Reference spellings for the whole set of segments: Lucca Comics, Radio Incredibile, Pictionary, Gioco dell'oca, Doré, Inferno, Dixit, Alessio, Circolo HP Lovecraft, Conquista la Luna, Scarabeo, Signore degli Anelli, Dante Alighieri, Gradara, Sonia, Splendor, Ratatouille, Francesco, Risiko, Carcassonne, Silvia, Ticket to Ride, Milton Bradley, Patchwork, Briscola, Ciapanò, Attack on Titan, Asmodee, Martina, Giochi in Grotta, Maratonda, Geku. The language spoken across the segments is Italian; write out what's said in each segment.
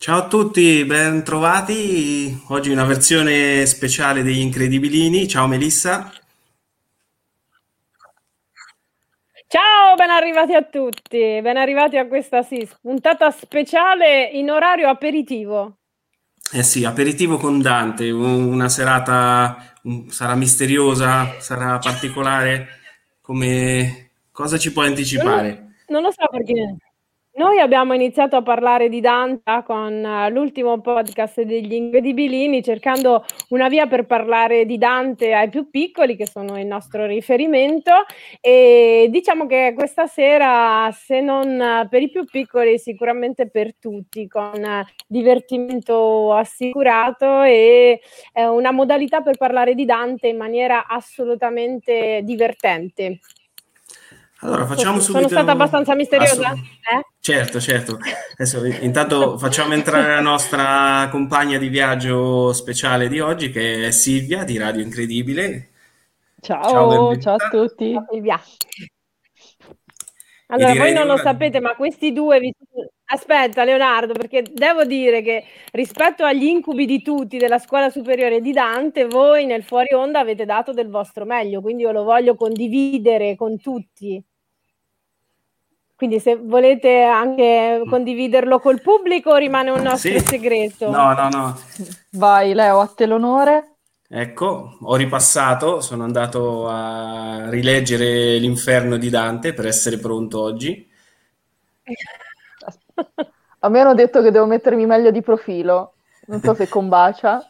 Ciao a tutti, ben trovati. Oggi una versione speciale degli Incredibilini. Ciao Melissa. Ciao, ben arrivati a tutti, ben arrivati a questa puntata speciale in orario aperitivo. Eh sì, aperitivo con Dante, una serata sarà misteriosa, sarà particolare. Come cosa ci puoi anticipare? Non lo so perché. Noi abbiamo iniziato a parlare di Dante con l'ultimo podcast degli Incredibilini, cercando una via per parlare di Dante ai più piccoli, che sono il nostro riferimento, e diciamo che questa sera, se non per i più piccoli, sicuramente per tutti, con divertimento assicurato e una modalità per parlare di Dante in maniera assolutamente divertente. Allora, facciamo subito... Sono stata abbastanza misteriosa? Certo. Adesso intanto facciamo entrare la nostra compagna di viaggio speciale di oggi, che è Silvia di Radio Incredibile. Ciao a tutti. Ciao, Silvia. Allora, voi non lo sapete, ma questi due... Aspetta, Leonardo, perché devo dire che rispetto agli incubi di tutti della scuola superiore di Dante, voi nel fuori onda avete dato del vostro meglio, quindi io lo voglio condividere con tutti. Quindi se volete anche condividerlo col pubblico, rimane un nostro segreto. No. Vai Leo, a te l'onore. Ecco, ho ripassato, sono andato a rileggere l'Inferno di Dante per essere pronto oggi. A me hanno detto che devo mettermi meglio di profilo, non so se combacia.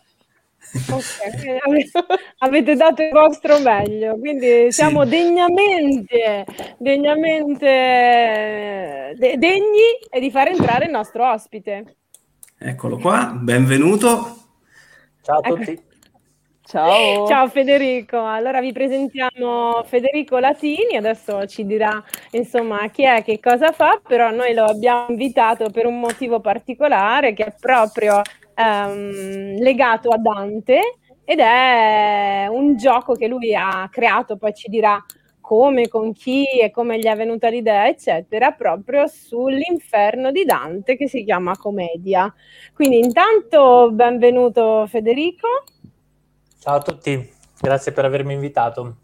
Okay. Avete dato il vostro meglio, quindi siamo degnamente degni di far entrare il nostro ospite. Eccolo qua, benvenuto. Ciao a tutti. Ciao Federico, allora vi presentiamo Federico Latini, adesso ci dirà insomma chi è, che cosa fa, però noi lo abbiamo invitato per un motivo particolare che è proprio legato a Dante ed è un gioco che lui ha creato, poi ci dirà come, con chi e come gli è venuta l'idea, eccetera, proprio sull'Inferno di Dante che si chiama Comedia. Quindi intanto benvenuto Federico. Ciao a tutti, grazie per avermi invitato.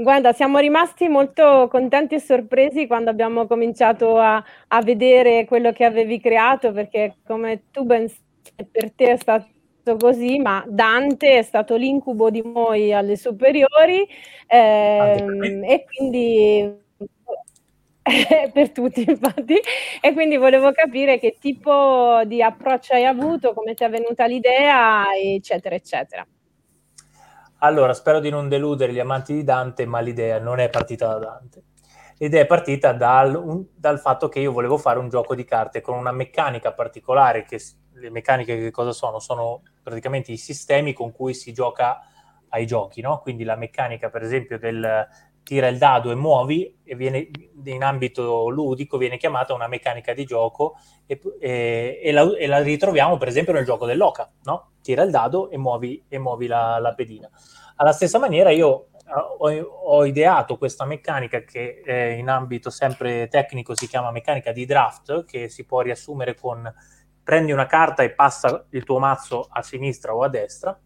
Guarda, siamo rimasti molto contenti e sorpresi quando abbiamo cominciato a vedere quello che avevi creato, perché come tu ben sai, per te è stato così, ma Dante è stato l'incubo di noi alle superiori e quindi... per tutti infatti, e quindi volevo capire che tipo di approccio hai avuto, come ti è venuta l'idea, eccetera eccetera. Allora, spero di non deludere gli amanti di Dante, ma l'idea non è partita da Dante. L'idea è partita dal fatto che io volevo fare un gioco di carte con una meccanica particolare, che le meccaniche che cosa sono? Sono praticamente i sistemi con cui si gioca ai giochi, no? Quindi la meccanica per esempio del tira il dado e muovi, e viene, in ambito ludico viene chiamata una meccanica di gioco, e la ritroviamo per esempio nel gioco dell'oca, no? Tira il dado e muovi la pedina. Alla stessa maniera io ho ideato questa meccanica che in ambito sempre tecnico si chiama meccanica di draft, che si può riassumere con prendi una carta e passa il tuo mazzo a sinistra o a destra,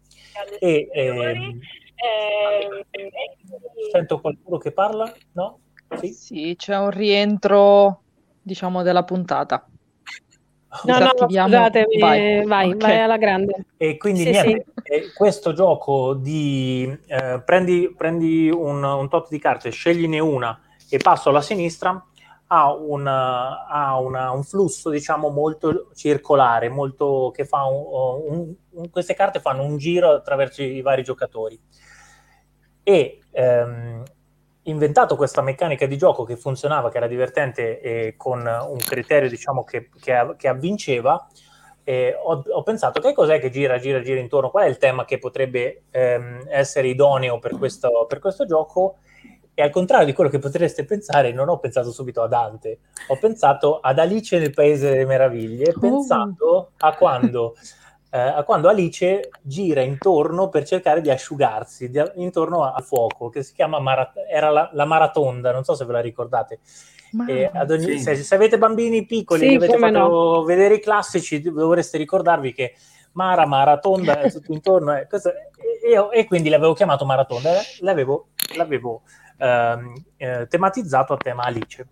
sento qualcuno che parla? No? Sì, c'è un rientro, diciamo, della puntata. No, scusate, vai alla grande. E quindi questo gioco di prendi un tot di carte, scegliene una e passo alla sinistra, ha un flusso, diciamo, molto circolare, molto che fa queste carte fanno un giro attraverso i vari giocatori. E inventato questa meccanica di gioco che funzionava, che era divertente, con un criterio, diciamo, che avvinceva, ho pensato che cos'è che gira intorno, qual è il tema che potrebbe essere idoneo per questo gioco. E al contrario di quello che potreste pensare, non ho pensato subito a Dante, ho pensato ad Alice nel Paese delle Meraviglie, pensando a quando quando Alice gira intorno per cercare di asciugarsi intorno al fuoco, che si chiama era la Maratonda, non so se ve la ricordate. Sì. Se avete bambini piccoli che avete fatto vedere i classici, dovreste ricordarvi che Maratonda è tutto intorno. E quindi l'avevo chiamato Maratonda, l'avevo tematizzato a tema Alice.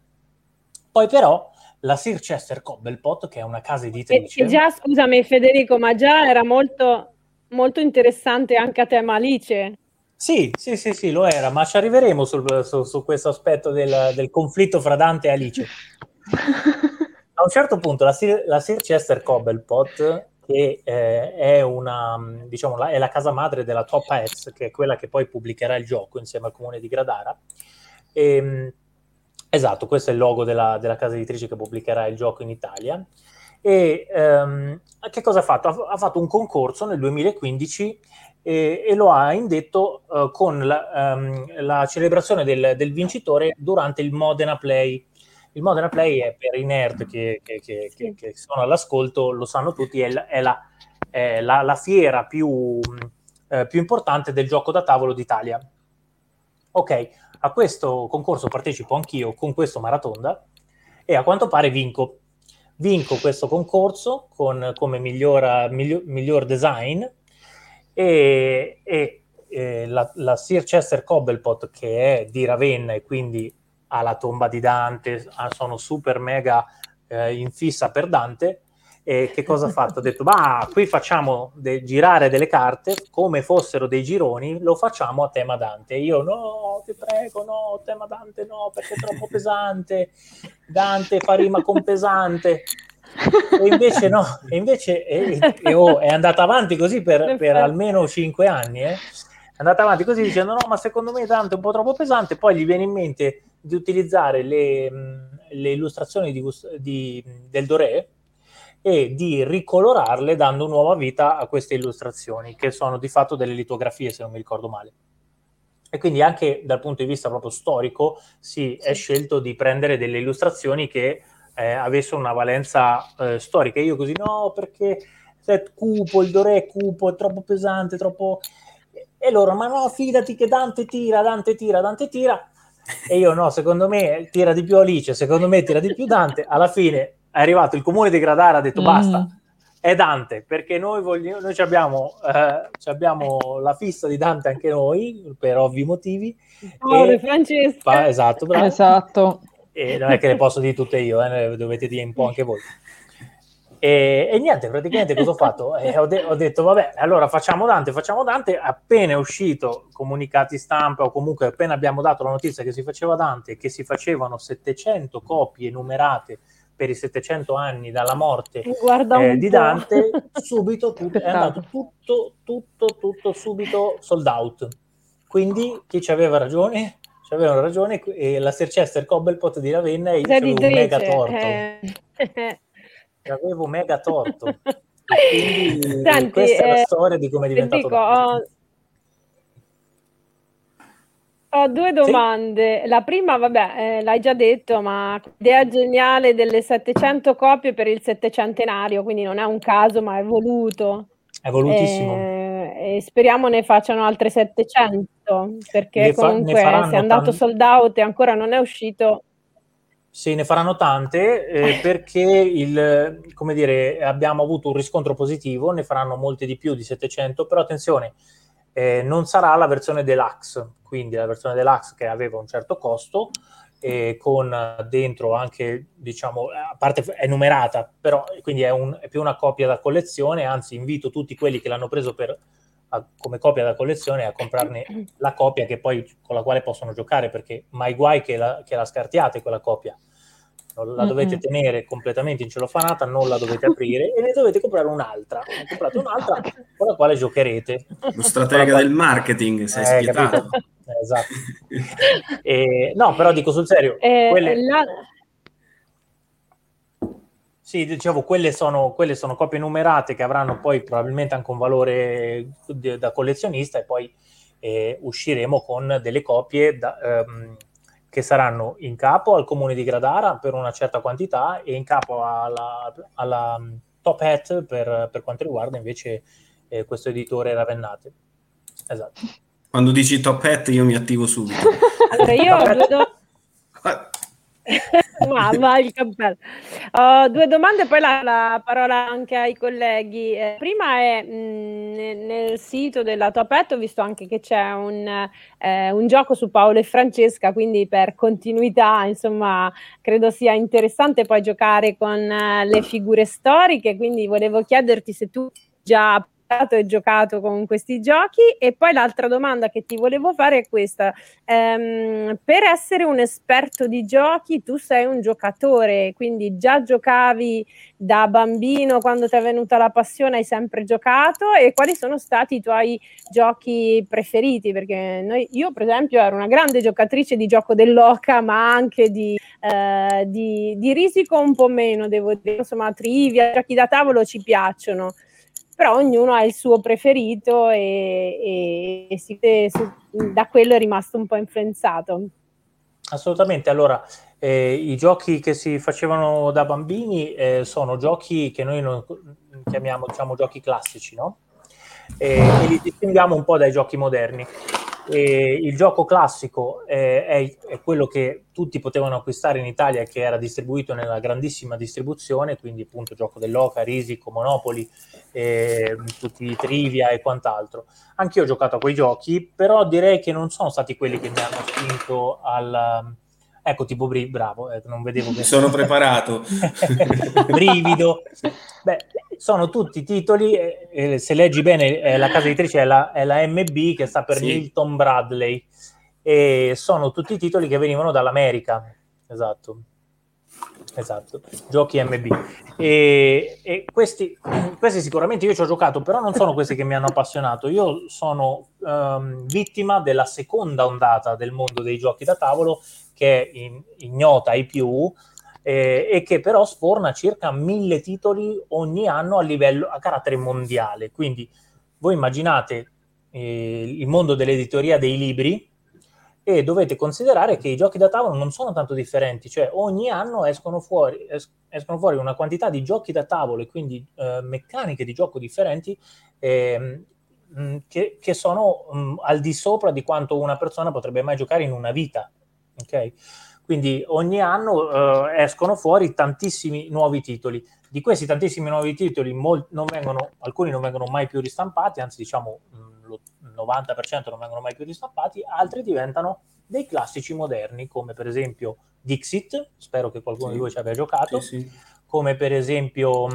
Poi però la Sir Chester Cobblepot, che è una casa editrice... E già, scusami Federico, ma già era molto, molto interessante anche a tema Alice. Sì, lo era, ma ci arriveremo su questo aspetto del conflitto fra Dante e Alice. A un certo punto la Sir Chester Cobblepot, che è la casa madre della Top Hat, che è quella che poi pubblicherà il gioco insieme al comune di Gradara, esatto, questo è il logo della casa editrice che pubblicherà il gioco in Italia. E che cosa ha fatto? Ha fatto un concorso nel 2015 e lo ha indetto con la celebrazione del vincitore durante il Modena Play. Il Modena Play è, per i nerd che sono all'ascolto, lo sanno tutti, è la fiera più importante del gioco da tavolo d'Italia. Ok, a questo concorso partecipo anch'io con questo Maratonda e a quanto pare vinco. Vinco questo concorso come miglior design e la Sir Chester Cobblepot, che è di Ravenna e quindi ha la tomba di Dante, sono super mega in fissa per Dante, e che cosa ha fatto? Ha detto, ma qui facciamo girare delle carte come fossero dei gironi, lo facciamo a tema Dante. Io, no, ti prego, no, tema Dante no, perché è troppo pesante, Dante fa rima con pesante. E invece no, è andata avanti così per almeno 5 anni, eh. È andata avanti così dicendo, no, ma secondo me Dante è un po' troppo pesante. Poi gli viene in mente di utilizzare le illustrazioni del Doré e di ricolorarle dando nuova vita a queste illustrazioni, che sono di fatto delle litografie, se non mi ricordo male. E quindi anche dal punto di vista proprio storico è scelto di prendere delle illustrazioni che avessero una valenza storica. Io così, no, perché è cupo, il Doré è cupo, è troppo pesante, troppo... E loro, ma no, fidati che Dante tira. E io, no, secondo me tira di più Alice, secondo me tira di più Dante. Alla fine è arrivato il comune di Gradara, ha detto basta, è Dante, perché noi abbiamo la fissa di Dante anche noi, per ovvi motivi. Paolo e Francesca. Esatto. E non è che le posso dire tutte io, le dovete dire un po' anche voi. E niente, praticamente cosa ho fatto? Ho detto, vabbè, allora facciamo Dante, appena è uscito comunicati stampa, o comunque appena abbiamo dato la notizia che si faceva Dante, che si facevano 700 copie numerate per i 700 anni dalla morte di Dante, subito è andato tutto subito sold out. Quindi chi ci aveva ragione, e la Sir Chester Cobblepot di Ravenna, e io avevo un mega torto. Quindi Senti, questa è la storia di come è diventato Dante. Ho due domande. Sì? La prima, vabbè, l'hai già detto, ma l'idea geniale delle 700 copie per il 700º, quindi non è un caso, ma è voluto. È volutissimo. E speriamo ne facciano altre 700, perché comunque se è andato sold out e ancora non è uscito... Sì, ne faranno tante, perché abbiamo avuto un riscontro positivo, ne faranno molte di più di 700, però attenzione... non sarà la versione deluxe, quindi la versione deluxe che aveva un certo costo, con dentro anche, diciamo, a parte è numerata, però quindi è più una copia da collezione. Anzi, invito tutti quelli che l'hanno preso come copia da collezione a comprarne la copia che poi con la quale possono giocare, perché mai guai che la scartiate quella copia. La dovete tenere completamente in cellofanata, non la dovete aprire e ne dovete comprare un'altra. Comprate un'altra con la quale giocherete. Lo stratega del marketing, sei spietato. Esatto. No, però dico sul serio. Sì, dicevo, quelle sono copie numerate che avranno poi probabilmente anche un valore da collezionista, e poi usciremo con delle copie che saranno in capo al comune di Gradara per una certa quantità e in capo alla Top Hat per quanto riguarda invece questo editore Ravennate. Esatto. Quando dici Top Hat io mi attivo subito. Allora, io Mamma, il cappello. Ho due domande, poi la parola anche ai colleghi. Prima è nel sito della Top Hat ho visto anche che c'è un gioco su Paolo e Francesca, quindi per continuità, insomma, credo sia interessante poi giocare con le figure storiche, quindi volevo chiederti se tu già e giocato con questi giochi. E poi l'altra domanda che ti volevo fare è questa: per essere un esperto di giochi tu sei un giocatore, quindi già giocavi da bambino, quando ti è venuta la passione hai sempre giocato, e quali sono stati i tuoi giochi preferiti? Perché io per esempio ero una grande giocatrice di Gioco dell'oca, ma anche di Risiko un po' meno, devo dire, insomma trivia, giochi da tavolo ci piacciono, però ognuno ha il suo preferito e da quello è rimasto un po' influenzato. Assolutamente. Allora, i giochi che si facevano da bambini sono giochi che noi non chiamiamo, diciamo, giochi classici, no? E li distinguiamo un po' dai giochi moderni. Il gioco classico è quello che tutti potevano acquistare in Italia, che era distribuito nella grandissima distribuzione, quindi appunto Gioco dell'oca, Risiko, Monopoli, tutti i trivia e quant'altro. Anch'io ho giocato a quei giochi, però direi che non sono stati quelli che mi hanno spinto al... Ecco, tipo bravo, non vedevo che... Sono preparato. Brivido. Beh, sono tutti titoli, se leggi bene, la casa editrice è la MB, che sta per Milton Bradley, e sono tutti titoli che venivano dall'America. Esatto. Giochi MB. E questi sicuramente io ci ho giocato, però non sono questi che mi hanno appassionato. Io sono vittima della seconda ondata del mondo dei giochi da tavolo, che è ignota ai più, e che però sforna circa 1000 titoli ogni anno a carattere mondiale. Quindi voi immaginate il mondo dell'editoria dei libri, e dovete considerare che i giochi da tavolo non sono tanto differenti, cioè ogni anno escono fuori una quantità di giochi da tavolo e quindi meccaniche di gioco differenti, che sono al di sopra di quanto una persona potrebbe mai giocare in una vita. Okay. Quindi ogni anno escono fuori tantissimi nuovi titoli. Di questi tantissimi nuovi titoli alcuni non vengono mai più ristampati, anzi diciamo il 90% non vengono mai più ristampati, altri diventano dei classici moderni, come per esempio Dixit, spero che qualcuno di voi ci abbia giocato, come per esempio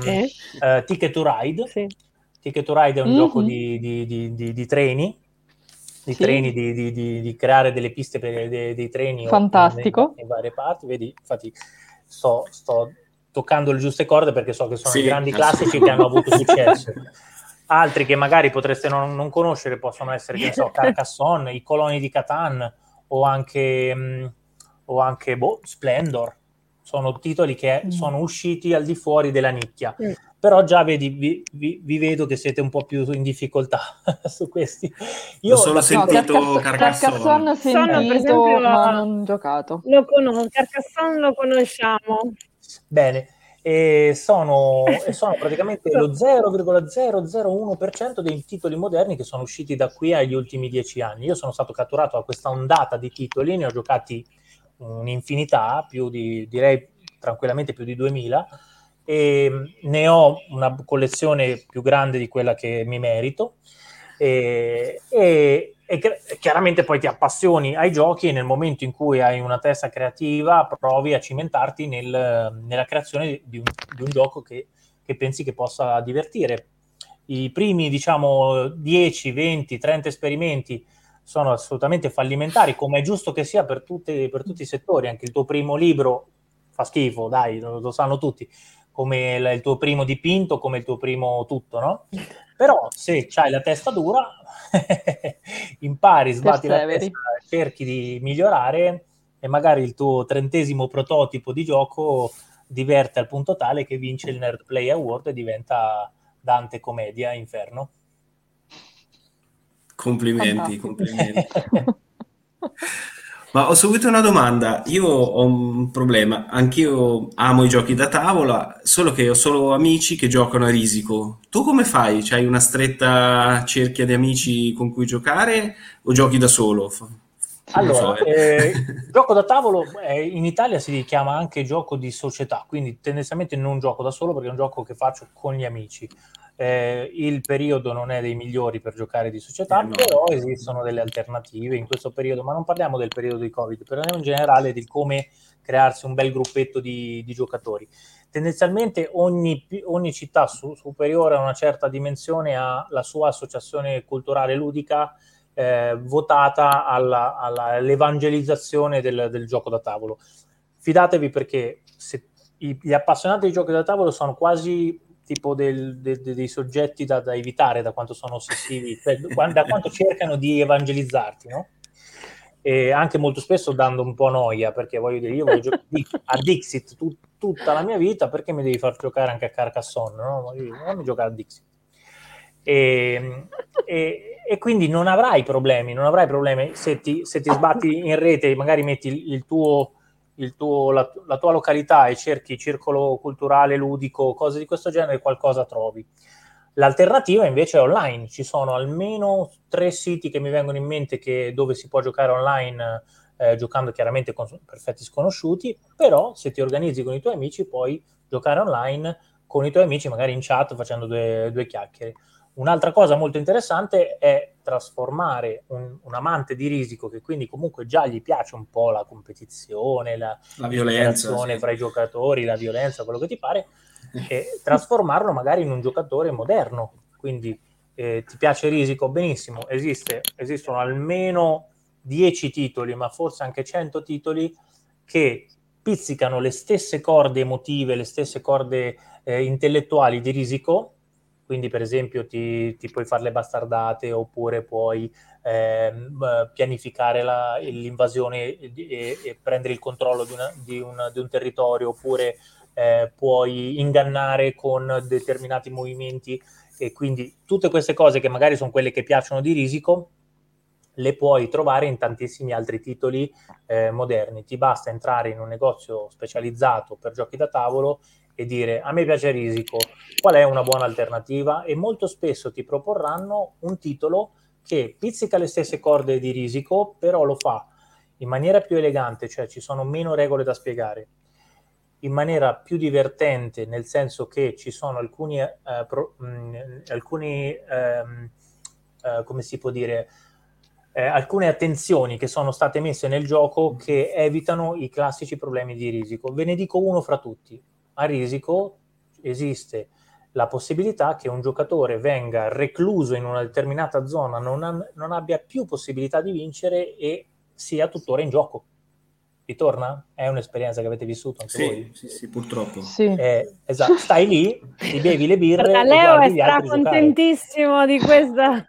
Ticket to Ride. Ticket to Ride è un gioco di treni. Di creare delle piste per dei treni. Fantastico. In varie parti, vedi, infatti sto toccando le giuste corde, perché so che sono i grandi classici che hanno avuto successo. Altri che magari potreste non conoscere possono essere, che ne so, Carcassonne, i coloni di Catan, o anche Splendor. Sono titoli che sono usciti al di fuori della nicchia. Però già vedi, vi vedo che siete un po' più in difficoltà su questi. Io ho sentito Carcassonne. Sono, per esempio, ma non giocato. Carcassonne lo conosciamo. Bene. E sono praticamente lo 0,001% dei titoli moderni che sono usciti da qui agli ultimi 10 anni. Io sono stato catturato da questa ondata di titoli, ne ho giocati un'infinità, direi tranquillamente più di 2000, e ne ho una collezione più grande di quella che mi merito, e chiaramente poi ti appassioni ai giochi, e nel momento in cui hai una testa creativa provi a cimentarti nella creazione di un gioco che pensi che possa divertire. I primi, diciamo, 10, 20, 30 esperimenti sono assolutamente fallimentari, come è giusto che sia per tutti i settori. Anche il tuo primo libro fa schifo, dai, lo sanno tutti, come il tuo primo dipinto, come il tuo primo tutto, no? Però se c'hai la testa dura, impari, sbatti la testa, cerchi di migliorare, e magari il tuo 30° prototipo di gioco diverte al punto tale che vince il Nerd Play Award e diventa Dante, Comedia, Inferno. Complimenti. Ma ho subito una domanda. Io ho un problema. Anch'io amo i giochi da tavola, solo che ho solo amici che giocano a Risiko. Tu come fai? C'hai una stretta cerchia di amici con cui giocare o giochi da solo? Allora, gioco da tavolo in Italia si chiama anche gioco di società, quindi tendenzialmente non gioco da solo perché è un gioco che faccio con gli amici. Il periodo non è dei migliori per giocare di società, no. Però esistono delle alternative in questo periodo, ma non parliamo del periodo di Covid, parliamo in generale di come crearsi un bel gruppetto di giocatori. Tendenzialmente ogni città superiore a una certa dimensione ha la sua associazione culturale ludica votata all'evangelizzazione del gioco da tavolo. Fidatevi, perché se gli appassionati di giochi da tavolo sono quasi tipo dei soggetti da evitare, da quanto sono ossessivi, cioè, da quanto cercano di evangelizzarti, no? E anche molto spesso dando un po' noia, perché voglio dire, io voglio giocare a Dixit tutta la mia vita, perché mi devi far giocare anche a Carcassonne, no? Non mi giocare a Dixit. E quindi non avrai problemi se ti sbatti in rete, magari metti la tua località e cerchi circolo culturale, ludico, cose di questo genere, qualcosa trovi. L'alternativa invece è online, ci sono almeno 3 siti che mi vengono in mente dove si può giocare online, giocando chiaramente con perfetti sconosciuti, però se ti organizzi con i tuoi amici puoi giocare online con i tuoi amici, magari in chat, facendo due chiacchiere. Un'altra cosa molto interessante è trasformare un amante di Risiko, che quindi comunque già gli piace un po' la competizione, la violenza, sì, fra i giocatori, la violenza, quello che ti pare, e trasformarlo magari in un giocatore moderno. Quindi ti piace Risiko? Benissimo, esistono almeno 10 titoli, ma forse anche 100 titoli, che pizzicano le stesse corde emotive, le stesse corde intellettuali di Risiko. Quindi per esempio ti puoi fare le bastardate, oppure puoi pianificare l'invasione e prendere il controllo di un territorio, oppure puoi ingannare con determinati movimenti, e quindi tutte queste cose che magari sono quelle che piacciono di Risiko le puoi trovare in tantissimi altri titoli moderni. Ti basta entrare in un negozio specializzato per giochi da tavolo e dire: a me piace Risiko, qual è una buona alternativa? E molto spesso ti proporranno un titolo che pizzica le stesse corde di Risiko, però lo fa in maniera più elegante, cioè ci sono meno regole da spiegare, in maniera più divertente, nel senso che ci sono alcune attenzioni che sono state messe nel gioco che evitano i classici problemi di Risiko. Ve ne dico uno fra tutti. A Risiko esiste la possibilità che un giocatore venga recluso in una determinata zona, non abbia più possibilità di vincere e sia tuttora in gioco. Ritorna? È un'esperienza che avete vissuto anche voi? Sì, purtroppo. Sì. Esatto, stai lì, ti bevi le birre. Ma Leo è stracontentissimo di questa.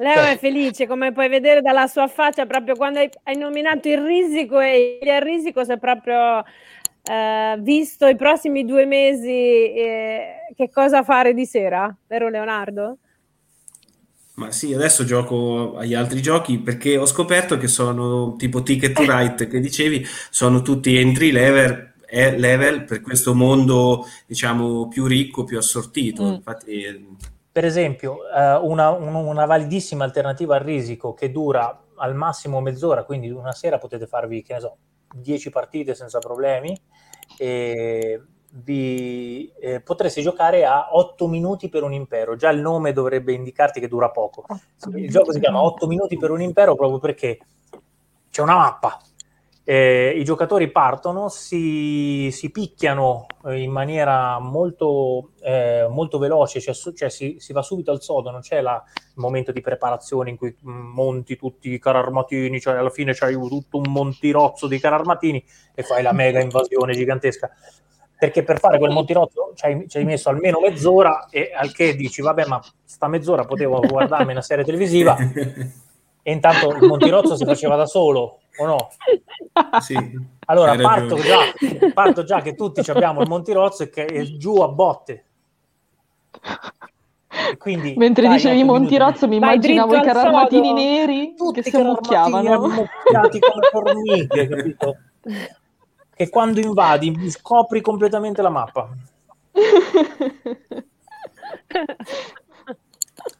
Leo è felice, come puoi vedere dalla sua faccia, proprio quando hai nominato il Risiko, e il Risiko si è proprio visto i prossimi 2 mesi che cosa fare di sera, vero Leonardo? Ma sì, adesso gioco agli altri giochi, perché ho scoperto che sono tipo Ticket to Ride che dicevi, sono tutti entry level per questo mondo, diciamo, più ricco, più assortito. Infatti... Per esempio, una validissima alternativa al Risiko che dura al massimo mezz'ora, quindi una sera potete farvi, 10 partite senza problemi, e potreste giocare a 8 minuti per un impero. Già il nome dovrebbe indicarti che dura poco. Il gioco si chiama 8 minuti per un impero proprio perché c'è una mappa. I giocatori partono, si picchiano in maniera molto, molto veloce, cioè si va subito al sodo, non c'è il momento di preparazione in cui monti tutti i cararmatini, cioè alla fine c'hai tutto un montirozzo di cararmatini e fai la mega invasione gigantesca, perché per fare quel montirozzo ci hai messo almeno mezz'ora, e al che dici vabbè, ma sta mezz'ora potevo guardarmi una serie televisiva. E intanto il montirozzo si faceva da solo, o no? Sì, allora parto già che tutti abbiamo il montirozzo e giù a botte. Quindi, mentre dicevi Montirozzo mi immaginavo i cararmatini neri tutti che si ammucchiavano ammucchiati come formiche, capito? E quando invadi scopri completamente la mappa.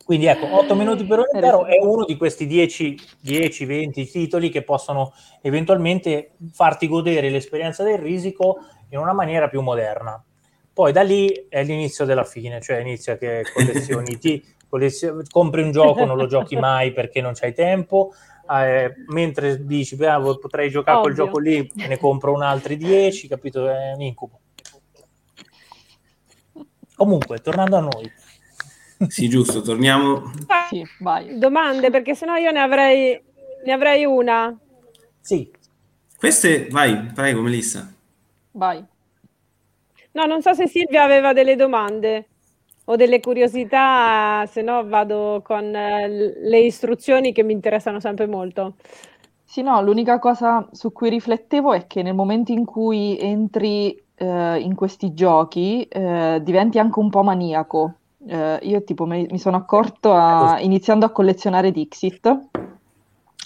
Quindi ecco, 8 minuti per un impero è uno di questi 10-20 titoli che possono eventualmente farti godere l'esperienza del Risiko in una maniera più moderna. Poi da lì è l'inizio della fine, cioè inizia che collezioni, compri un gioco, non lo giochi mai perché non c'hai tempo, mentre dici potrei giocare Ovvio. Quel gioco lì, ne compro un altri 10, capito? È un incubo. Comunque, tornando a noi. Sì, giusto, torniamo. Sì, vai. Domande, perché sennò io ne avrei una. Sì. Queste, vai, prego Melissa. Vai. No, non so se Silvia aveva delle domande o delle curiosità, se no vado con le istruzioni che mi interessano sempre molto. Sì, no, l'unica cosa su cui riflettevo è che nel momento in cui entri in questi giochi diventi anche un po' maniaco. Io tipo mi sono accorto iniziando a collezionare Dixit,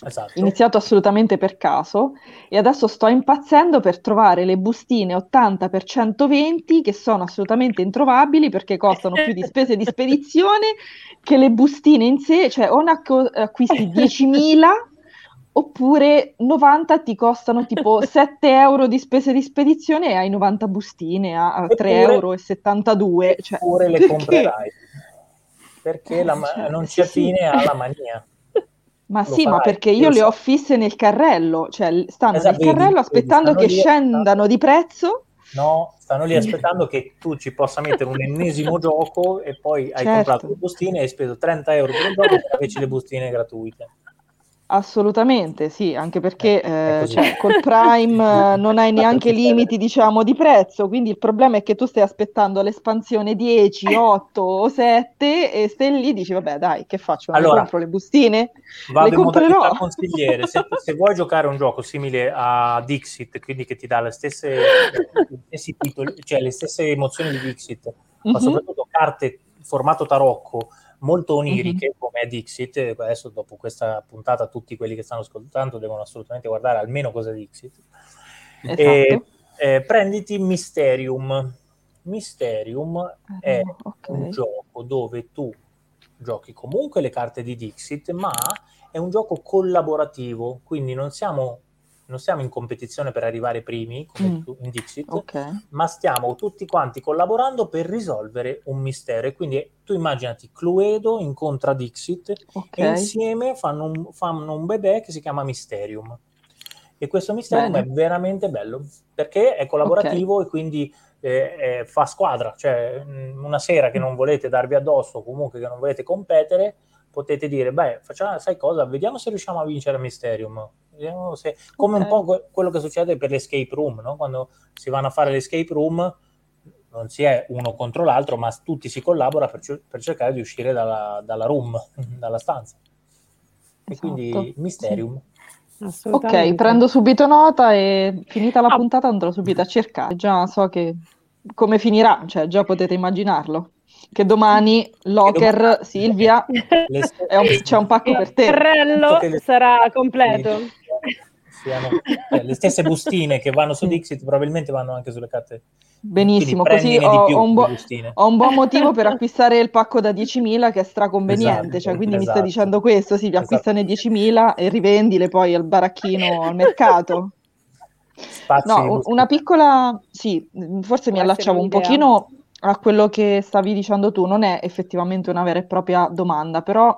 esatto. Iniziato assolutamente per caso, e adesso sto impazzendo per trovare le bustine 80x120 che sono assolutamente introvabili perché costano più di spese di spedizione che le bustine in sé, cioè o ne acquisti 10.000 oppure 90 ti costano tipo 7 euro di spese di spedizione e hai 90 bustine a 3,72 €. Cioè, oppure le comprerai perché non c'è fine alla mania. Ma lo sì, farai, ma perché io le ho fisse nel carrello, cioè stanno nel carrello aspettando che scendano di prezzo. No, stanno lì aspettando che tu ci possa mettere un ennesimo gioco e poi hai comprato le bustine e hai speso 30 euro per il gioco e invece le bustine gratuite. Assolutamente, sì, anche perché cioè, col Prime non hai neanche limiti, diciamo, di prezzo, quindi il problema è che tu stai aspettando l'espansione 10, 8 o 7 e stai lì e dici, vabbè dai, che faccio? Allora, compro le bustine? Vado le comprerò. Consigliere, se vuoi giocare un gioco simile a Dixit, quindi che ti dà le stesse titoli, cioè le stesse emozioni di Dixit, ma soprattutto carte formato tarocco, molto oniriche come è Dixit. Adesso dopo questa puntata tutti quelli che stanno ascoltando devono assolutamente guardare almeno cosa è Dixit. Esatto. Prenditi Mysterium è un gioco dove tu giochi comunque le carte di Dixit, ma è un gioco collaborativo, quindi non siamo in competizione per arrivare primi come in Dixit, ma stiamo tutti quanti collaborando per risolvere un mistero. E quindi tu immaginati Cluedo incontra Dixit e insieme fanno un bebè che si chiama Mysterium. E questo Mysterium è veramente bello perché è collaborativo e quindi fa squadra. Cioè una sera che non volete darvi addosso, comunque che non volete competere, potete dire, beh, facciamo, sai cosa, vediamo se riusciamo a vincere Mysterium. Vediamo se, come un po' quello che succede per l'escape room, no? Quando si vanno a fare l'escape room non si è uno contro l'altro, ma tutti si collabora per cercare di uscire dalla room, dalla stanza. E quindi Mysterium. Sì. Ok, prendo subito nota e finita la puntata andrò subito a cercare. Già so che come finirà, cioè già potete immaginarlo. Che domani Locker, Silvia, c'è un pacco per te. Il carrello sarà completo. Le stesse bustine che vanno su Dixit probabilmente vanno anche sulle carte. Benissimo, quindi, così ho un buon motivo per acquistare il pacco da 10.000 che è straconveniente, cioè, quindi mi stai dicendo questo, Silvia, acquistane 10.000 e rivendile poi al baracchino, al mercato. Spazio no, una piccola... Sì, forse mi allacciavo un pochino... a quello che stavi dicendo tu, non è effettivamente una vera e propria domanda, però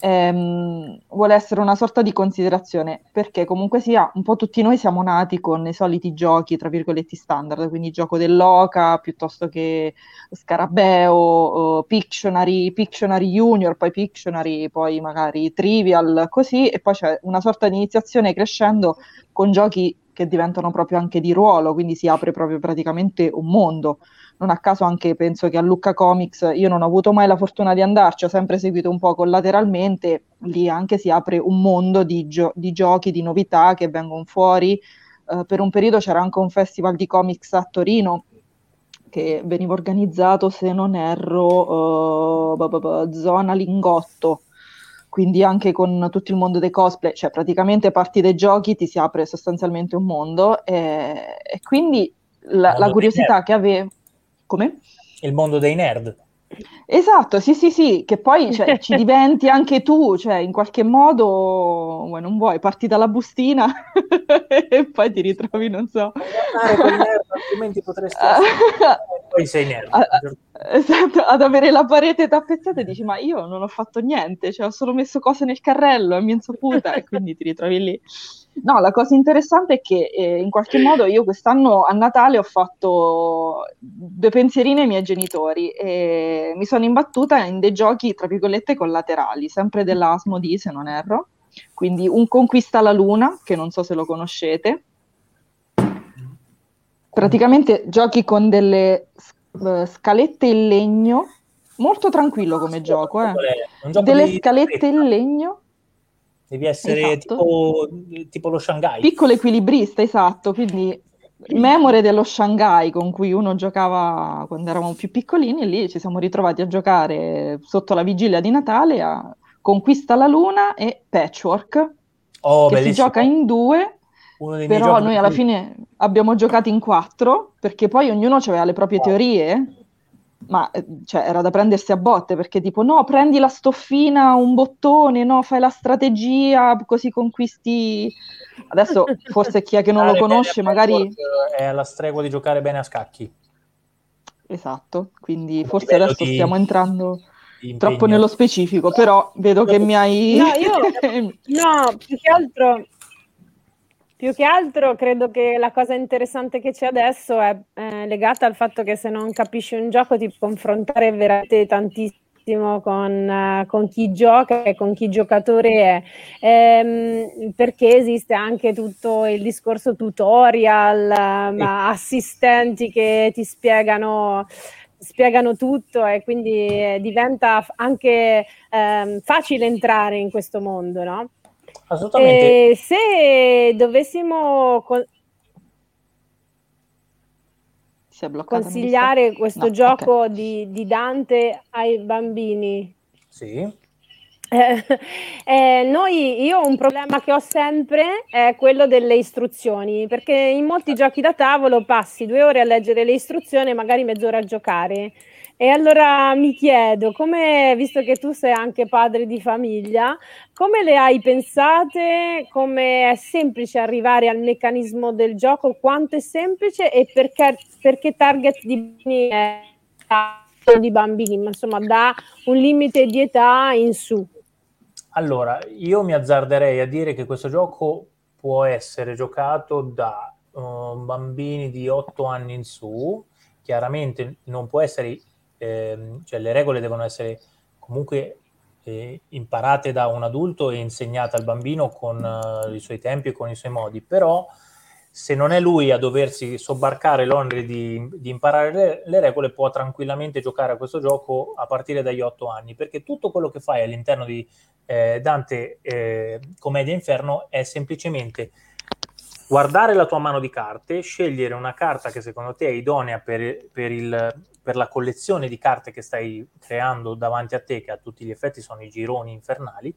vuole essere una sorta di considerazione, perché comunque sia, un po' tutti noi siamo nati con i soliti giochi, tra virgolette, standard, quindi Gioco dell'oca, piuttosto che Scarabeo, Pictionary Junior, poi Pictionary, poi magari Trivial, così, e poi c'è una sorta di iniziazione crescendo con giochi che diventano proprio anche di ruolo, quindi si apre proprio praticamente un mondo. Non a caso anche penso che a Lucca Comics io non ho avuto mai la fortuna di andarci, ho sempre seguito un po' collateralmente, lì anche si apre un mondo di giochi, di novità che vengono fuori, per un periodo c'era anche un festival di comics a Torino che veniva organizzato, se non erro, zona Lingotto, quindi anche con tutto il mondo dei cosplay, cioè praticamente parti dei giochi ti si apre sostanzialmente un mondo, e quindi la curiosità che avevo... Come? Il mondo dei nerd. Esatto, sì sì sì, che poi cioè, ci diventi anche tu, cioè in qualche modo non vuoi, parti dalla bustina e poi ti ritrovi, non so, nerd, altrimenti potresti essere... poi sei nerd. Esatto, ad avere la parete tappezzata e dici ma io non ho fatto niente, cioè ho solo messo cose nel carrello e mi insaputa, e quindi ti ritrovi lì. No, la cosa interessante è che in qualche modo io quest'anno a Natale ho fatto due pensierini ai miei genitori e mi sono imbattuta in dei giochi, tra virgolette, collaterali, sempre della Asmodee, se non erro. Quindi un Conquista la Luna, che non so se lo conoscete. Praticamente giochi con delle scalette in legno, molto tranquillo come gioco, gioco delle scalette in legno. Devi essere esatto. tipo lo Shanghai. Piccolo equilibrista, esatto, quindi memore dello Shanghai con cui uno giocava quando eravamo più piccolini, e lì ci siamo ritrovati a giocare sotto la vigilia di Natale a Conquista la Luna e Patchwork, che bellissimo. Si gioca in due, però noi alla fine abbiamo giocato in quattro, perché poi ognuno aveva le proprie teorie, ma cioè, era da prendersi a botte, perché tipo no, prendi la stoffina, un bottone, no, fai la strategia, così conquisti. Adesso forse chi è che non lo conosce magari è alla stregua di giocare bene a scacchi. Esatto, quindi forse adesso stiamo entrando troppo nello specifico, però vedo che mi hai... No, più che altro credo che la cosa interessante che c'è adesso è legata al fatto che se non capisci un gioco ti puoi confrontare veramente tantissimo con chi gioca e con chi giocatore è, perché esiste anche tutto il discorso tutorial, assistenti che ti spiegano tutto, e quindi diventa anche facile entrare in questo mondo, no? Assolutamente. E se dovessimo consigliare questo gioco di Dante ai bambini, sì. Io un problema che ho sempre è quello delle istruzioni, perché in molti giochi da tavolo passi 2 ore a leggere le istruzioni e magari mezz'ora a giocare. E allora mi chiedo, come, visto che tu sei anche padre di famiglia, come le hai pensate? Come è semplice arrivare al meccanismo del gioco? Quanto è semplice? E perché target di bambini, ma insomma da un limite di età in su? Allora, io mi azzarderei a dire che questo gioco può essere giocato da bambini di 8 anni in su. Chiaramente non può essere... cioè le regole devono essere comunque imparate da un adulto e insegnate al bambino con i suoi tempi e con i suoi modi, però se non è lui a doversi sobbarcare l'onere di imparare le regole, può tranquillamente giocare a questo gioco a partire dagli 8 anni, perché tutto quello che fai all'interno di Dante Comedia Inferno è semplicemente guardare la tua mano di carte, scegliere una carta che secondo te è idonea per la collezione di carte che stai creando davanti a te, che a tutti gli effetti sono i gironi infernali,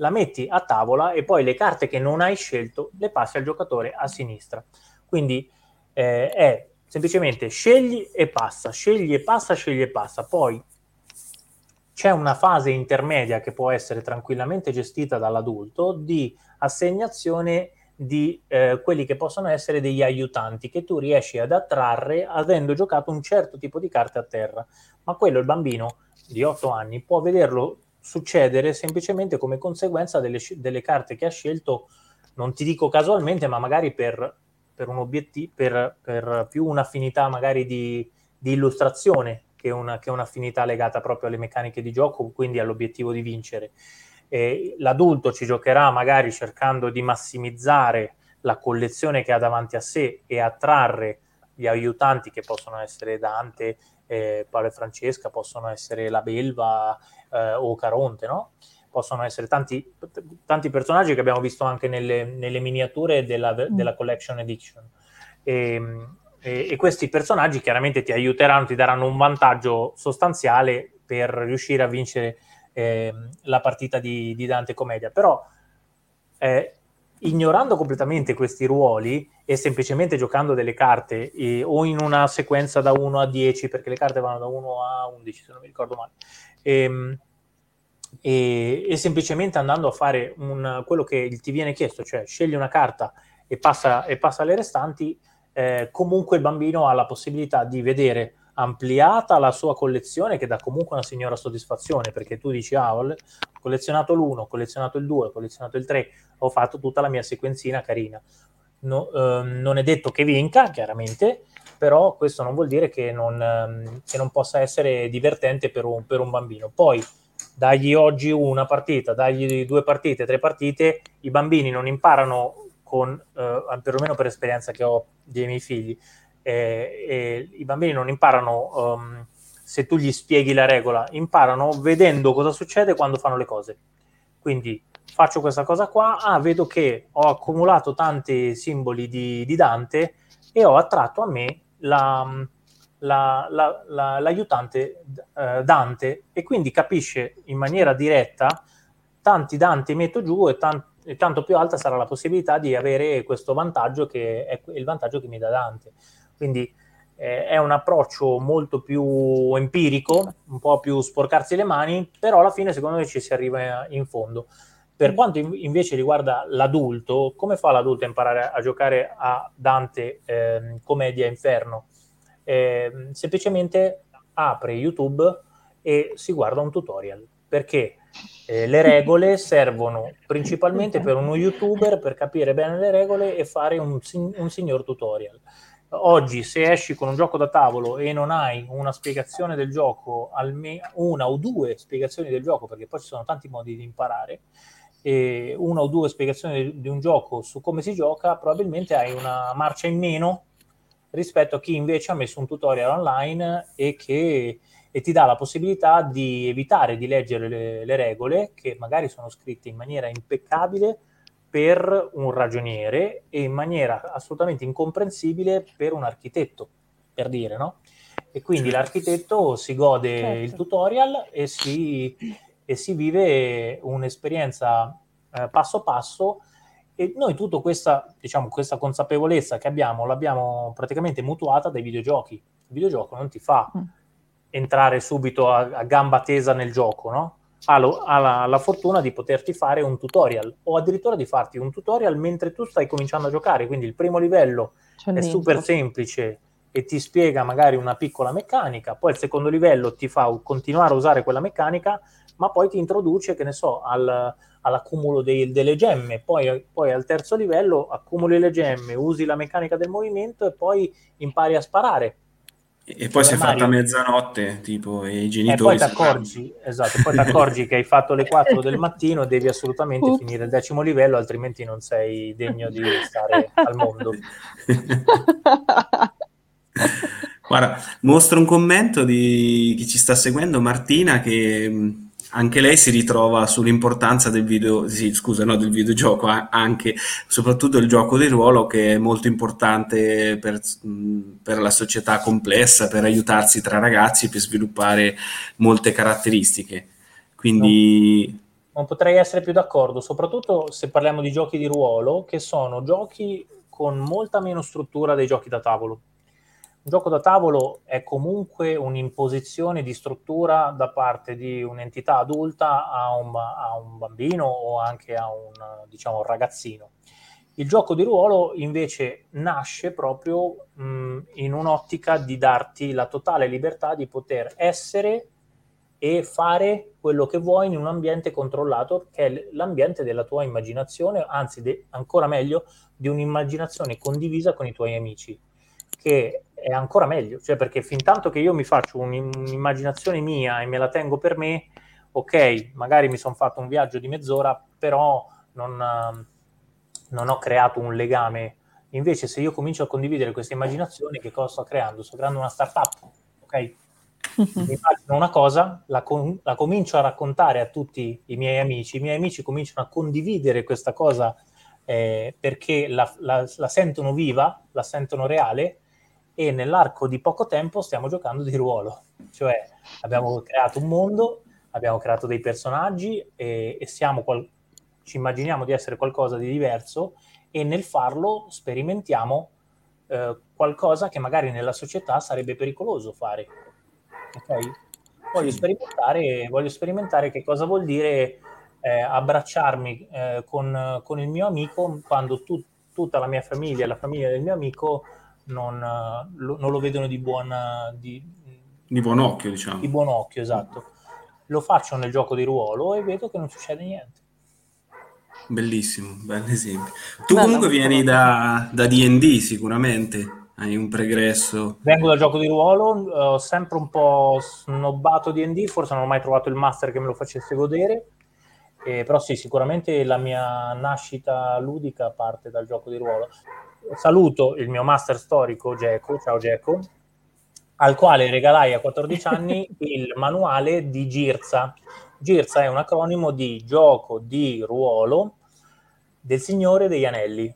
la metti a tavola e poi le carte che non hai scelto le passi al giocatore a sinistra. Quindi è semplicemente scegli e passa. Poi c'è una fase intermedia che può essere tranquillamente gestita dall'adulto di assegnazione di quelli che possono essere degli aiutanti che tu riesci ad attrarre avendo giocato un certo tipo di carte a terra, ma quello il bambino di 8 anni può vederlo succedere semplicemente come conseguenza delle carte che ha scelto, non ti dico casualmente, ma magari per un obiettivo, per più un'affinità magari di illustrazione che un'affinità legata proprio alle meccaniche di gioco, quindi all'obiettivo di vincere. L'adulto ci giocherà magari cercando di massimizzare la collezione che ha davanti a sé e attrarre gli aiutanti che possono essere Dante, Paolo e Francesca, possono essere la Belva o Caronte, no? Possono essere tanti personaggi che abbiamo visto anche nelle miniature della collection edition. E questi personaggi chiaramente ti aiuteranno, ti daranno un vantaggio sostanziale per riuscire a vincere la partita di Dante Commedia. Però ignorando completamente questi ruoli e semplicemente giocando delle carte o in una sequenza da 1 a 10, perché le carte vanno da 1 a 11 se non mi ricordo male, e semplicemente andando a fare quello che ti viene chiesto, cioè scegli una carta e passa alle restanti, comunque il bambino ha la possibilità di vedere ampliata la sua collezione, che dà comunque una signora soddisfazione, perché tu dici ho collezionato l'1, ho collezionato il 2, ho collezionato il 3, ho fatto tutta la mia sequenzina carina. No, non è detto che vinca, chiaramente, però questo non vuol dire che non possa essere divertente per un bambino. Poi dagli oggi una partita, dagli 2 partite, 3 partite, i bambini non imparano perlomeno per esperienza che ho dei miei figli, i bambini non imparano se tu gli spieghi la regola, imparano vedendo cosa succede quando fanno le cose. Quindi faccio questa cosa qua, vedo che ho accumulato tanti simboli di Dante e ho attratto a me l'aiutante Dante, e quindi capisce in maniera diretta tanti Dante metto giù e tanto più alta sarà la possibilità di avere questo vantaggio, che è il vantaggio che mi dà Dante. Quindi è un approccio molto più empirico, un po' più sporcarsi le mani, però alla fine secondo me ci si arriva in fondo. Per quanto invece riguarda l'adulto, come fa l'adulto a imparare a giocare a Dante Commedia Inferno? Semplicemente apre YouTube e si guarda un tutorial, perché le regole servono principalmente per uno youtuber per capire bene le regole e fare un signor tutorial. Oggi se esci con un gioco da tavolo e non hai una spiegazione del gioco, almeno 1 o 2 spiegazioni del gioco, perché poi ci sono tanti modi di imparare, e 1 o 2 spiegazioni di un gioco su come si gioca, probabilmente hai una marcia in meno rispetto a chi invece ha messo un tutorial online e ti dà la possibilità di evitare di leggere le regole, che magari sono scritte in maniera impeccabile per un ragioniere e in maniera assolutamente incomprensibile per un architetto, per dire, no? E quindi l'architetto si gode il tutorial e si vive un'esperienza passo passo. E noi tutta questa, diciamo, questa consapevolezza che abbiamo l'abbiamo praticamente mutuata dai videogiochi. Il videogioco non ti fa entrare subito a gamba tesa nel gioco, no? Ha la fortuna di poterti fare un tutorial, o addirittura di farti un tutorial mentre tu stai cominciando a giocare. Quindi il primo livello è super semplice e ti spiega magari una piccola meccanica, poi il secondo livello ti fa continuare a usare quella meccanica, ma poi ti introduce, che ne so, all'accumulo delle gemme, poi al terzo livello accumuli le gemme, usi la meccanica del movimento e poi impari a sparare. E poi si è fatta mezzanotte, tipo, e i genitori... E poi ti accorgi, che hai fatto le 4 del mattino e devi assolutamente finire il 10° livello, altrimenti non sei degno di stare al mondo. Guarda, mostro un commento di chi ci sta seguendo, Martina, che anche lei si ritrova sull'importanza del videogioco, anche soprattutto il gioco di ruolo, che è molto importante per la società complessa, per aiutarsi tra ragazzi, per sviluppare molte caratteristiche. Quindi non potrei essere più d'accordo, soprattutto se parliamo di giochi di ruolo, che sono giochi con molta meno struttura dei giochi da tavolo. Un gioco da tavolo è comunque un'imposizione di struttura da parte di un'entità adulta a un bambino o anche a un, diciamo, un ragazzino. Il gioco di ruolo invece nasce proprio in un'ottica di darti la totale libertà di poter essere e fare quello che vuoi in un ambiente controllato, che è l'ambiente della tua immaginazione, anzi ancora meglio, di un'immaginazione condivisa con i tuoi amici, che è ancora meglio, cioè, perché fin tanto che io mi faccio un'immaginazione mia e me la tengo per me, ok, magari mi sono fatto un viaggio di mezz'ora, però non ho creato un legame. Invece se io comincio a condividere questa immaginazione, che cosa sto creando? Sto creando una startup, ok? Mi immagino una cosa, la comincio a raccontare a tutti i miei amici cominciano a condividere questa cosa perché la sentono viva, la sentono reale, e nell'arco di poco tempo stiamo giocando di ruolo, cioè abbiamo creato un mondo, abbiamo creato dei personaggi e siamo ci immaginiamo di essere qualcosa di diverso e nel farlo sperimentiamo qualcosa che magari nella società sarebbe pericoloso fare. Okay? Voglio sperimentare che cosa vuol dire abbracciarmi con il mio amico quando tutta la mia famiglia e la famiglia del mio amico non lo vedono di buon occhio, diciamo. Di buon occhio, esatto. Lo faccio nel gioco di ruolo e vedo che non succede niente. Bellissimo, bel esempio. Tu comunque vieni da D&D sicuramente, hai un pregresso. Vengo dal gioco di ruolo, ho sempre un po' snobbato D&D, forse non ho mai trovato il master che me lo facesse godere, però sì, sicuramente la mia nascita ludica parte dal gioco di ruolo. Saluto il mio master storico Geku, ciao Geku, al quale regalai a 14 anni il manuale di Girsa. Girsa è un acronimo di Gioco di Ruolo del Signore degli Anelli.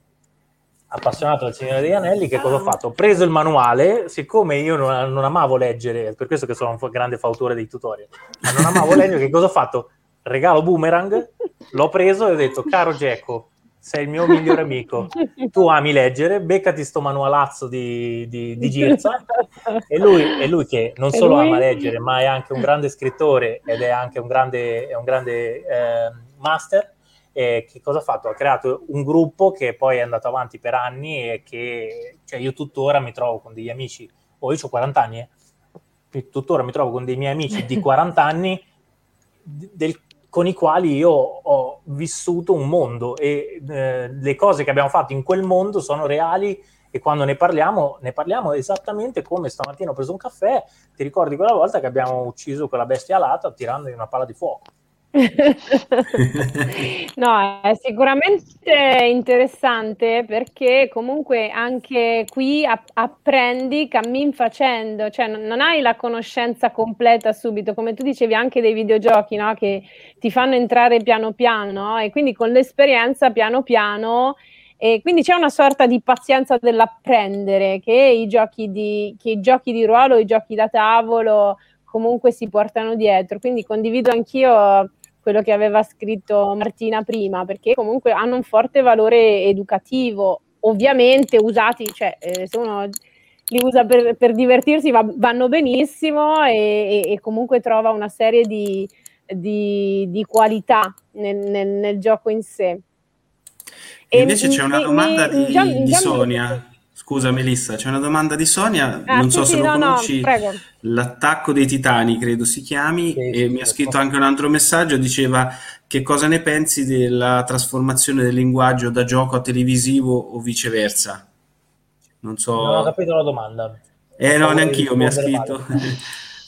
Appassionato del Signore degli Anelli, che cosa ho fatto? Ho preso il manuale, siccome io non amavo leggere, per questo che sono un grande fautore dei tutorial, non amavo leggere, che cosa ho fatto? Regalo boomerang, l'ho preso e ho detto, caro Geco, sei il mio migliore amico, tu ami leggere, beccati sto manualazzo di Girsa. E lui che non solo ama leggere, ma è anche un grande scrittore ed è anche un grande master, che cosa ha fatto? Ha creato un gruppo che poi è andato avanti per anni e che, cioè, io tuttora mi trovo con degli amici, io ho 40 anni, tuttora mi trovo con dei miei amici di 40 anni con i quali io ho vissuto un mondo e le cose che abbiamo fatto in quel mondo sono reali e quando ne parliamo esattamente come stamattina ho preso un caffè, ti ricordi quella volta che abbiamo ucciso quella bestia alata tirandogli una palla di fuoco? No, è sicuramente interessante perché comunque anche qui apprendi cammin facendo, cioè non hai la conoscenza completa subito, come tu dicevi anche dei videogiochi, no? Che ti fanno entrare piano piano, no? E quindi con l'esperienza piano piano, e quindi c'è una sorta di pazienza dell'apprendere che i giochi di ruolo, i giochi da tavolo comunque si portano dietro, quindi condivido anch'io quello che aveva scritto Martina prima, perché comunque hanno un forte valore educativo, ovviamente usati, cioè se uno li usa per divertirsi vanno benissimo e comunque trova una serie di qualità nel gioco in sé. E invece c'è una domanda di Sonia. Scusa Melissa, c'è una domanda di Sonia, conosci, l'attacco dei titani credo si chiami, e mi ha scritto anche un altro messaggio, diceva che cosa ne pensi della trasformazione del linguaggio da gioco a televisivo o viceversa. Non so. Non ho capito la domanda. No, neanch'io mi ha scritto. Male.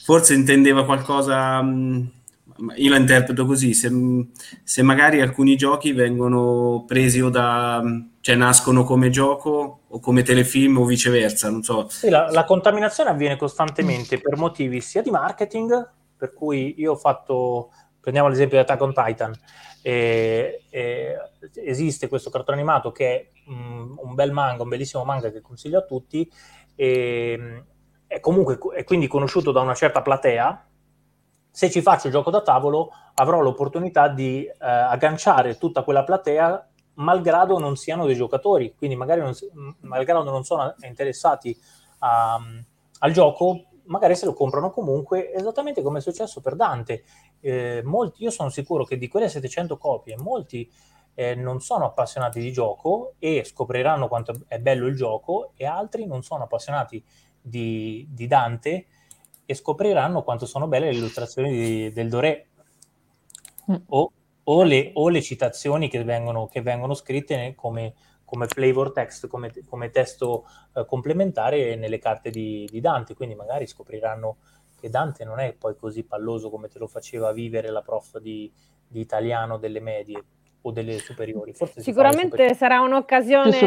Forse intendeva qualcosa, io la interpreto così, se magari alcuni giochi vengono presi o da... cioè nascono come gioco o come telefilm o viceversa, non so. Sì, la contaminazione avviene costantemente per motivi sia di marketing, per cui io ho fatto, prendiamo l'esempio di Attack on Titan, esiste questo cartone animato che è un bel manga, un bellissimo manga che consiglio a tutti, è quindi conosciuto da una certa platea. Se ci faccio gioco da tavolo avrò l'opportunità di agganciare tutta quella platea malgrado non siano dei giocatori, quindi magari malgrado non sono interessati al gioco, magari se lo comprano comunque, esattamente come è successo per Dante. Molti, io sono sicuro che di quelle 700 copie, molti non sono appassionati di gioco e scopriranno quanto è bello il gioco, e altri non sono appassionati di Dante e scopriranno quanto sono belle le illustrazioni del Doré. O le citazioni che vengono scritte come flavor text, come testo complementare nelle carte di Dante. Quindi magari scopriranno che Dante non è poi così palloso come te lo faceva vivere la prof di italiano delle medie o delle superiori. Forse sicuramente sarà un'occasione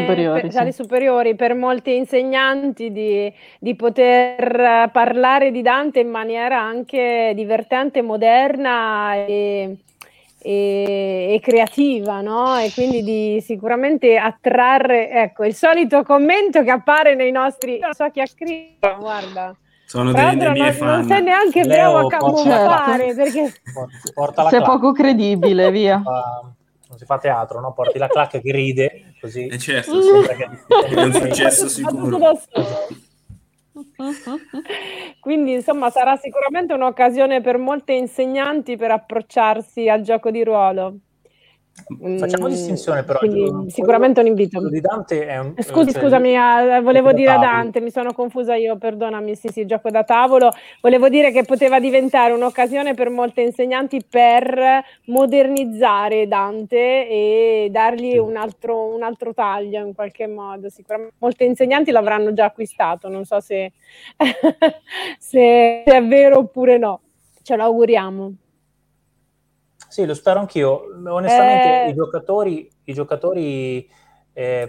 alle superiori per molti insegnanti di poter parlare di Dante in maniera anche divertente, moderna e e creativa, no? E quindi di sicuramente attrarre, ecco, il solito commento che appare nei nostri... Non so chi ha scritto, guarda. Sono dei miei fan. Non sei neanche bravo a camuffare, perché... Porta la sei clac. Poco credibile, via. Non si fa teatro, no? Porti la clacca che ride, così... E certo, sì. È un successo sicuro. Quindi insomma sarà sicuramente un'occasione per molte insegnanti per approcciarsi al gioco di ruolo. Facciamo distinzione però. Sicuramente un invito di Dante è un... Scusami, volevo dire a Dante, mi sono confusa io, perdonami, sì, gioco da tavolo. Volevo dire che poteva diventare un'occasione per molte insegnanti per modernizzare Dante e dargli un altro taglio in qualche modo. Sicuramente molte insegnanti l'avranno già acquistato, non so se, se è vero oppure no, ce lo auguriamo. Sì, lo spero anch'io. Onestamente i giocatori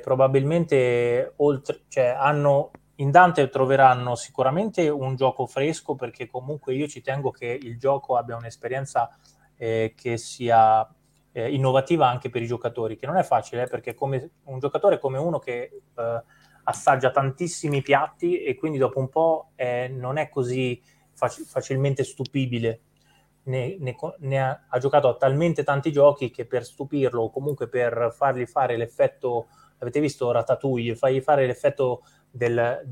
probabilmente oltre, cioè, hanno in Dante troveranno sicuramente un gioco fresco, perché comunque io ci tengo che il gioco abbia un'esperienza che sia innovativa anche per i giocatori, che non è facile, perché come un giocatore è come uno che assaggia tantissimi piatti e quindi dopo un po' non è così facilmente stupibile. Ne ha giocato a talmente tanti giochi che per stupirlo o comunque per fargli fare l'effetto, avete visto Ratatouille, fargli fare l'effetto del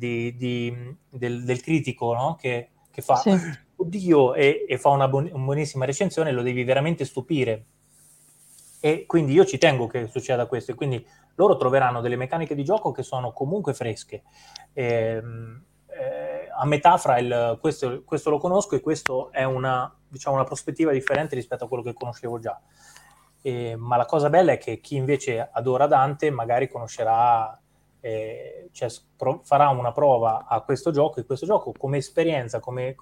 critico, no? Che fa sì. Oddio e fa una buonissima recensione, lo devi veramente stupire, e quindi io ci tengo che succeda questo, e quindi loro troveranno delle meccaniche di gioco che sono comunque fresche, a metà fra il questo lo conosco e questo è una, diciamo, una prospettiva differente rispetto a quello che conoscevo già, ma la cosa bella è che chi invece adora Dante magari conoscerà, farà una prova a questo gioco, e questo gioco come esperienza, come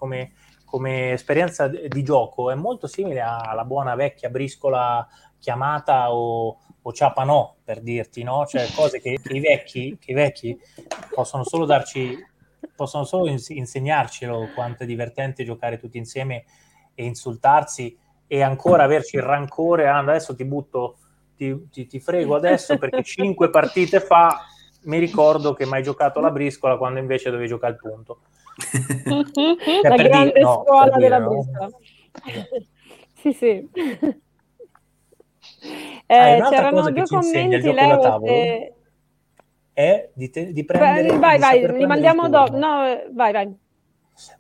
esperienza di gioco è molto simile alla buona vecchia Briscola, Chiamata o Ciapanò, per dirti, no? Cioè cose che i vecchi possono solo darci, possono solo insegnarcelo quanto è divertente giocare tutti insieme e insultarsi e ancora averci il rancore, adesso ti butto, ti frego adesso perché 5 partite fa mi ricordo che mi hai giocato la briscola quando invece dovevi giocare il punto. La grande scuola della briscola. Sì. C'erano due commenti, lei... è di prendere... Vai, li mandiamo dopo. No, vai.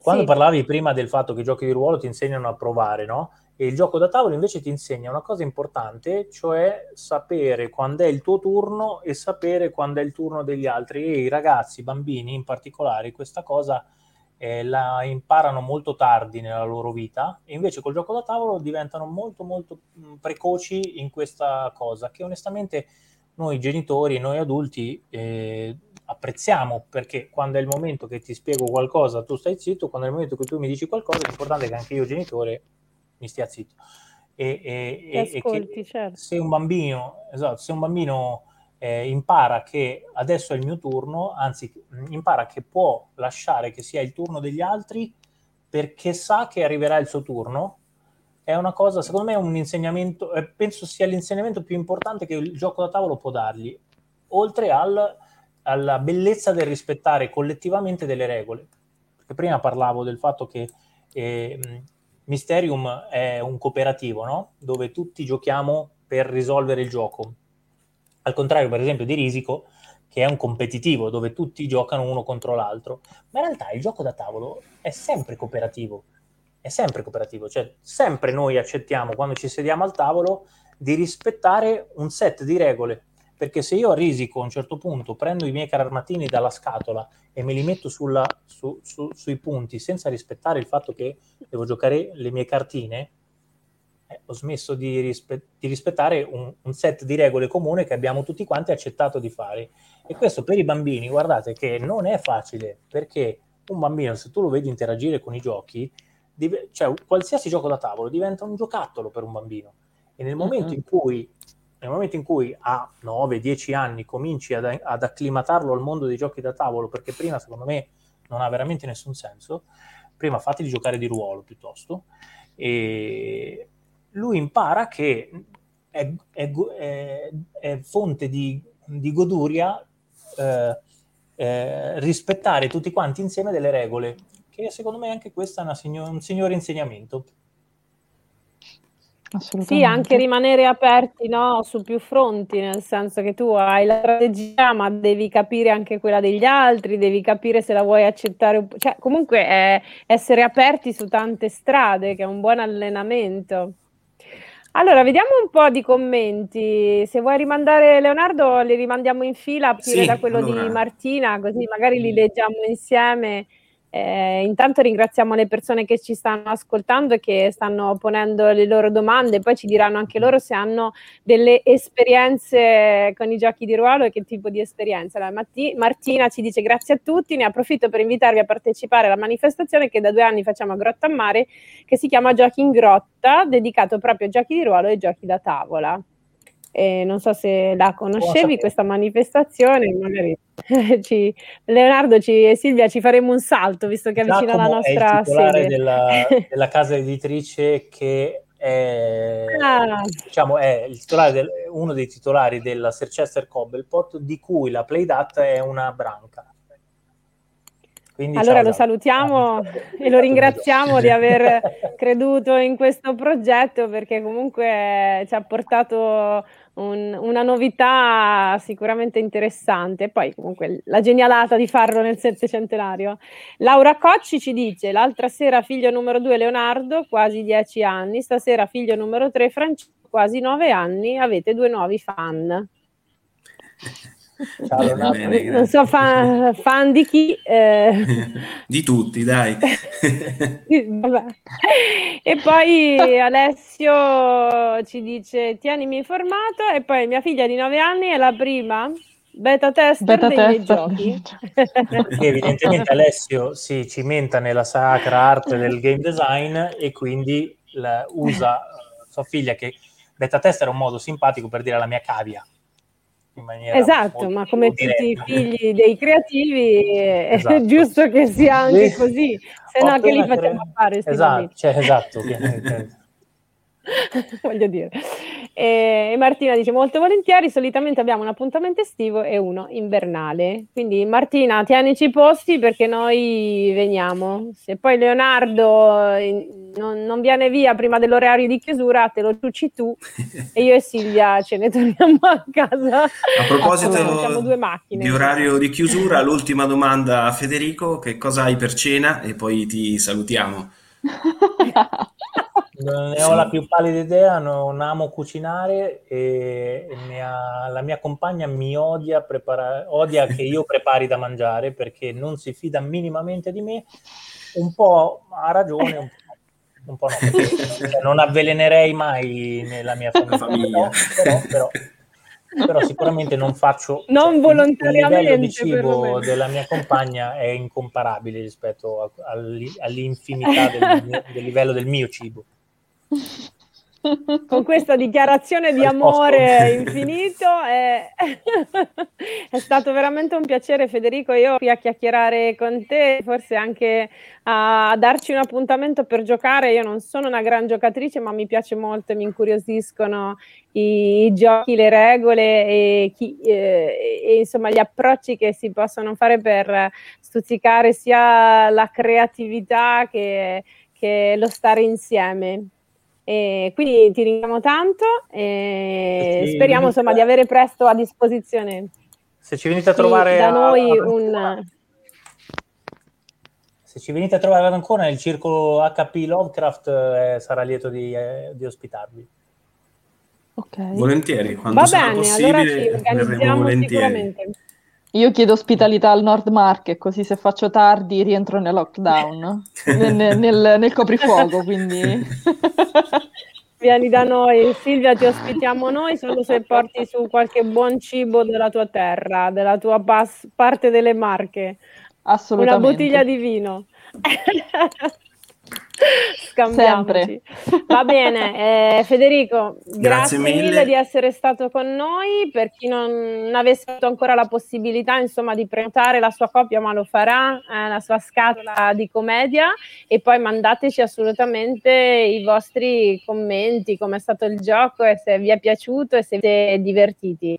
Quando parlavi prima del fatto che i giochi di ruolo ti insegnano a provare, no? E il gioco da tavolo invece ti insegna una cosa importante, cioè sapere quando è il tuo turno e sapere quando è il turno degli altri. E i ragazzi, i bambini in particolare, questa cosa la imparano molto tardi nella loro vita, e invece col gioco da tavolo diventano molto, molto precoci in questa cosa, che onestamente... noi genitori, noi adulti apprezziamo, perché quando è il momento che ti spiego qualcosa tu stai zitto, quando è il momento che tu mi dici qualcosa l'importante è che anche io genitore mi stia zitto e ascolti, certo. Se un bambino impara che adesso è il mio turno, anzi impara che può lasciare che sia il turno degli altri perché sa che arriverà il suo turno, è una cosa, secondo me è un insegnamento, penso sia l'insegnamento più importante che il gioco da tavolo può dargli, oltre alla bellezza del rispettare collettivamente delle regole. Perché prima parlavo del fatto che Mysterium è un cooperativo, no? Dove tutti giochiamo per risolvere il gioco. Al contrario, per esempio, di Risiko, che è un competitivo, dove tutti giocano uno contro l'altro. Ma in realtà il gioco da tavolo è sempre cooperativo. È sempre cooperativo, cioè sempre noi accettiamo quando ci sediamo al tavolo di rispettare un set di regole, perché se io a Risiko a un certo punto prendo i miei cararmatini dalla scatola e me li metto sui punti senza rispettare il fatto che devo giocare le mie cartine, ho smesso di rispettare un set di regole comune che abbiamo tutti quanti accettato di fare. E questo per i bambini, guardate che non è facile, perché un bambino, se tu lo vedi interagire con i giochi, cioè qualsiasi gioco da tavolo diventa un giocattolo per un bambino, e nel momento in cui a 9-10 anni cominci ad acclimatarlo al mondo dei giochi da tavolo, perché prima secondo me non ha veramente nessun senso, prima fateli giocare di ruolo piuttosto, lui impara che è fonte di goduria rispettare tutti quanti insieme delle regole, che secondo me anche questa è un signore insegnamento. Sì, anche rimanere aperti, no, su più fronti, nel senso che tu hai la strategia, ma devi capire anche quella degli altri, devi capire se la vuoi accettare, cioè comunque è essere aperti su tante strade, che è un buon allenamento. Allora, vediamo un po' di commenti. Se vuoi rimandare Leonardo, li rimandiamo in fila, a partire da quello di Martina, così magari li leggiamo insieme. Intanto ringraziamo le persone che ci stanno ascoltando e che stanno ponendo le loro domande, poi ci diranno anche loro se hanno delle esperienze con i giochi di ruolo e che tipo di esperienza. Allora, Martina ci dice: grazie a tutti, ne approfitto per invitarvi a partecipare alla manifestazione che da 2 anni facciamo a Grotta a Mare, che si chiama Giochi in Grotta, dedicato proprio a giochi di ruolo e giochi da tavola. Non so se la conoscevi questa manifestazione, magari Leonardo e Silvia ci faremo un salto, visto che avvicina la nostra sede della casa editrice, che è, diciamo, è il titolare uno dei titolari della Sir Chester Cobblepot, di cui la Playdate è una branca. Quindi, allora, lo salutiamo e lo ringraziamo di aver creduto in questo progetto, perché comunque ci ha portato una novità sicuramente interessante, e poi comunque la genialata di farlo nel 700enario. Laura Cocci ci dice: l'altra sera figlio numero 2 Leonardo, quasi 10 anni, stasera figlio numero 3 Francesco, quasi 9 anni, avete 2 nuovi fan. Ciao, non so fan di chi, di tutti, dai. E poi Alessio ci dice: tienimi informato. E poi mia figlia di 9 anni è la prima beta tester miei giochi. Evidentemente Alessio si cimenta nella sacra arte del game design, e quindi usa sua figlia, che beta tester è un modo simpatico per dire la mia cavia. Esatto, ma come tutti i figli dei creativi è giusto che sia anche così, se no che li facciamo fare. Esatto. Voglio dire. E Martina dice: molto volentieri, solitamente abbiamo un appuntamento estivo e uno invernale, quindi Martina tienici i posti perché noi veniamo. Se poi Leonardo non viene via prima dell'orario di chiusura, te lo ciucci tu e io e Silvia ce ne torniamo a casa. A proposito facciamo 2 macchine di orario di chiusura, l'ultima domanda a Federico: che cosa hai per cena? E poi ti salutiamo. Non ne ho la più pallida idea, non amo cucinare, e la mia compagna mi odia che io prepari da mangiare, perché non si fida minimamente di me. Un po' ha ragione, un po' no. Non avvelenerei mai nella mia famiglia. Però sicuramente non faccio, volontariamente, il livello di cibo della mia compagna è incomparabile rispetto all'infinità del livello del mio cibo. Con questa dichiarazione di amore infinito è stato veramente un piacere, Federico, io qui a chiacchierare con te, forse anche a darci un appuntamento per giocare. Io non sono una gran giocatrice, ma mi piace molto e mi incuriosiscono i giochi, le regole e insomma gli approcci che si possono fare per stuzzicare sia la creatività che lo stare insieme. E quindi ti ringraziamo tanto e speriamo di avere presto a disposizione, se ci venite a trovare da noi se ci venite a trovare ad Ancona, il circolo HP Lovecraft sarà lieto di ospitarvi. Okay. Volentieri, quando sarà possibile, allora ci organizziamo sicuramente. Io chiedo ospitalità al Nord Marche, così se faccio tardi rientro nel lockdown, nel coprifuoco, quindi... Vieni da noi, Silvia, ti ospitiamo noi, solo se porti su qualche buon cibo della tua terra, della tua parte delle Marche. Assolutamente. Una bottiglia di vino. Scambiamoci. Sempre. Va bene, Federico, grazie mille di essere stato con noi. Per chi non avesse avuto ancora la possibilità, insomma, di prenotare la sua copia, ma lo farà, la sua scatola di Comedia, e poi mandateci assolutamente i vostri commenti, com'è stato il gioco e se vi è piaciuto e se vi siete divertiti.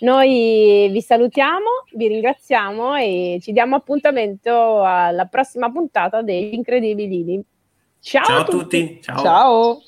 Noi vi salutiamo, vi ringraziamo e ci diamo appuntamento alla prossima puntata degli Incredibilini. Ciao a tutti. Ciao.